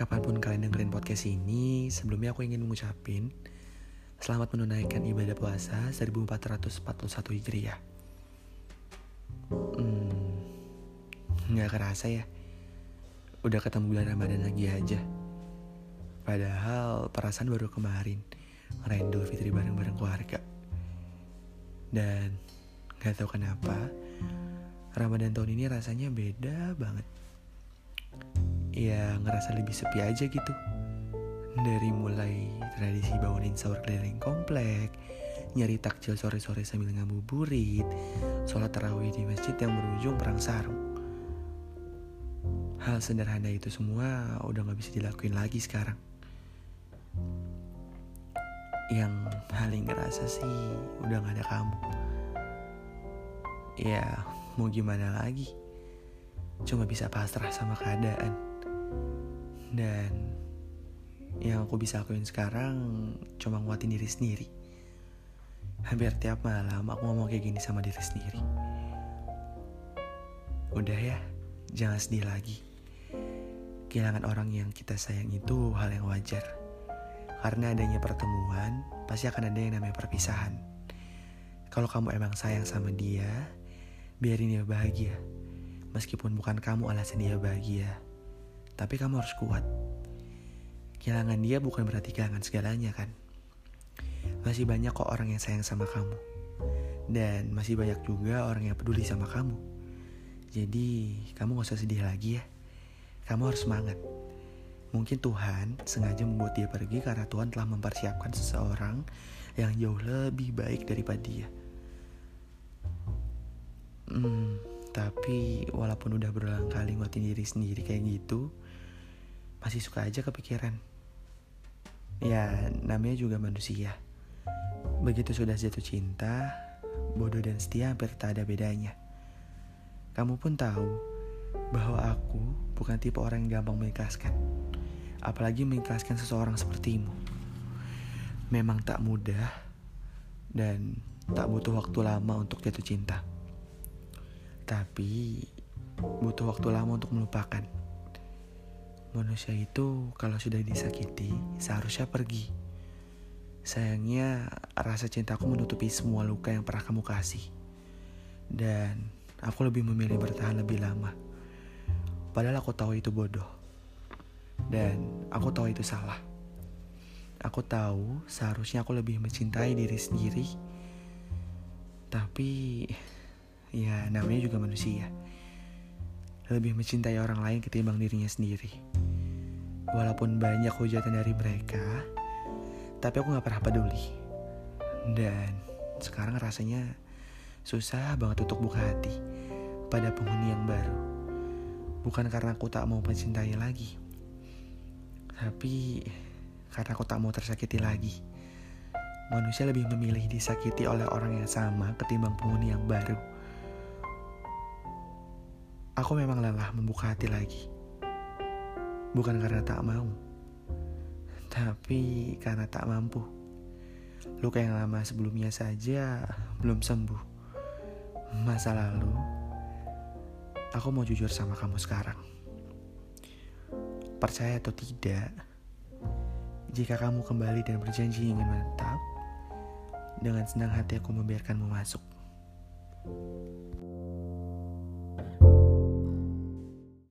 Kapanpun kalian dengerin podcast ini, sebelumnya aku ingin mengucapin selamat menunaikan ibadah puasa 1441 Hijriah. Gak kerasa ya, udah ketemu bulan Ramadan lagi aja. Padahal perasaan baru kemarin ngerayain Idul Fitri bareng-bareng keluarga. Dan gak tahu kenapa Ramadan tahun ini rasanya beda banget. Ya ngerasa lebih sepi aja gitu. Dari mulai tradisi bangunin sahur keliling komplek, nyari takjil sore-sore sambil ngabuburit, sholat tarawih di masjid yang berujung perang sarung. Hal sederhana itu semua udah gak bisa dilakuin lagi sekarang. Yang paling ngerasa sih udah gak ada kamu. Ya mau gimana lagi, cuma bisa pasrah sama keadaan. Dan yang aku bisa lakuin sekarang cuma nguatin diri sendiri. Hampir tiap malam aku ngomong kayak gini sama diri sendiri. Udah ya, jangan sedih lagi. Kehilangan orang yang kita sayang itu hal yang wajar. Karena adanya pertemuan, pasti akan ada yang namanya perpisahan. Kalau kamu emang sayang sama dia, biarin dia bahagia. Meskipun bukan kamu alasan dia bahagia, tapi kamu harus kuat. Kehilangan dia bukan berarti kehilangan segalanya kan. Masih banyak kok orang yang sayang sama kamu. Dan masih banyak juga orang yang peduli sama kamu. Jadi kamu gak usah sedih lagi ya. Kamu harus semangat. Mungkin Tuhan sengaja membuat dia pergi karena Tuhan telah mempersiapkan seseorang yang jauh lebih baik daripada dia. Tapi walaupun udah berulang kali nguatin diri sendiri kayak gitu, masih suka aja kepikiran. Ya namanya juga manusia. Begitu sudah jatuh cinta, bodoh dan setia hampir tak ada bedanya. Kamu pun tahu bahwa aku bukan tipe orang yang gampang mengikhlaskan, apalagi mengikhlaskan seseorang sepertimu. Memang tak mudah dan tak butuh waktu lama untuk jatuh cinta, tapi butuh waktu lama untuk melupakan. Manusia itu kalau sudah disakiti seharusnya pergi. Sayangnya rasa cintaku menutupi semua luka yang pernah kamu kasih. Dan aku lebih memilih bertahan lebih lama. Padahal aku tahu itu bodoh. Dan aku tahu itu salah. Aku tahu seharusnya aku lebih mencintai diri sendiri. Tapi ya namanya juga manusia. Lebih mencintai orang lain ketimbang dirinya sendiri. Walaupun banyak hujatan dari mereka, tapi aku gak pernah peduli. Dan sekarang rasanya susah banget untuk buka hati pada penghuni yang baru. Bukan karena aku tak mau mencintai lagi, tapi karena aku tak mau tersakiti lagi. Manusia lebih memilih disakiti oleh orang yang sama ketimbang penghuni yang baru. Aku memang lelah membuka hati lagi. Bukan karena tak mau, tapi karena tak mampu. Luka yang lama sebelumnya saja belum sembuh. Masa lalu, aku mau jujur sama kamu sekarang. Percaya atau tidak, jika kamu kembali dan berjanji ingin menetap, dengan senang hati aku membiarkanmu masuk.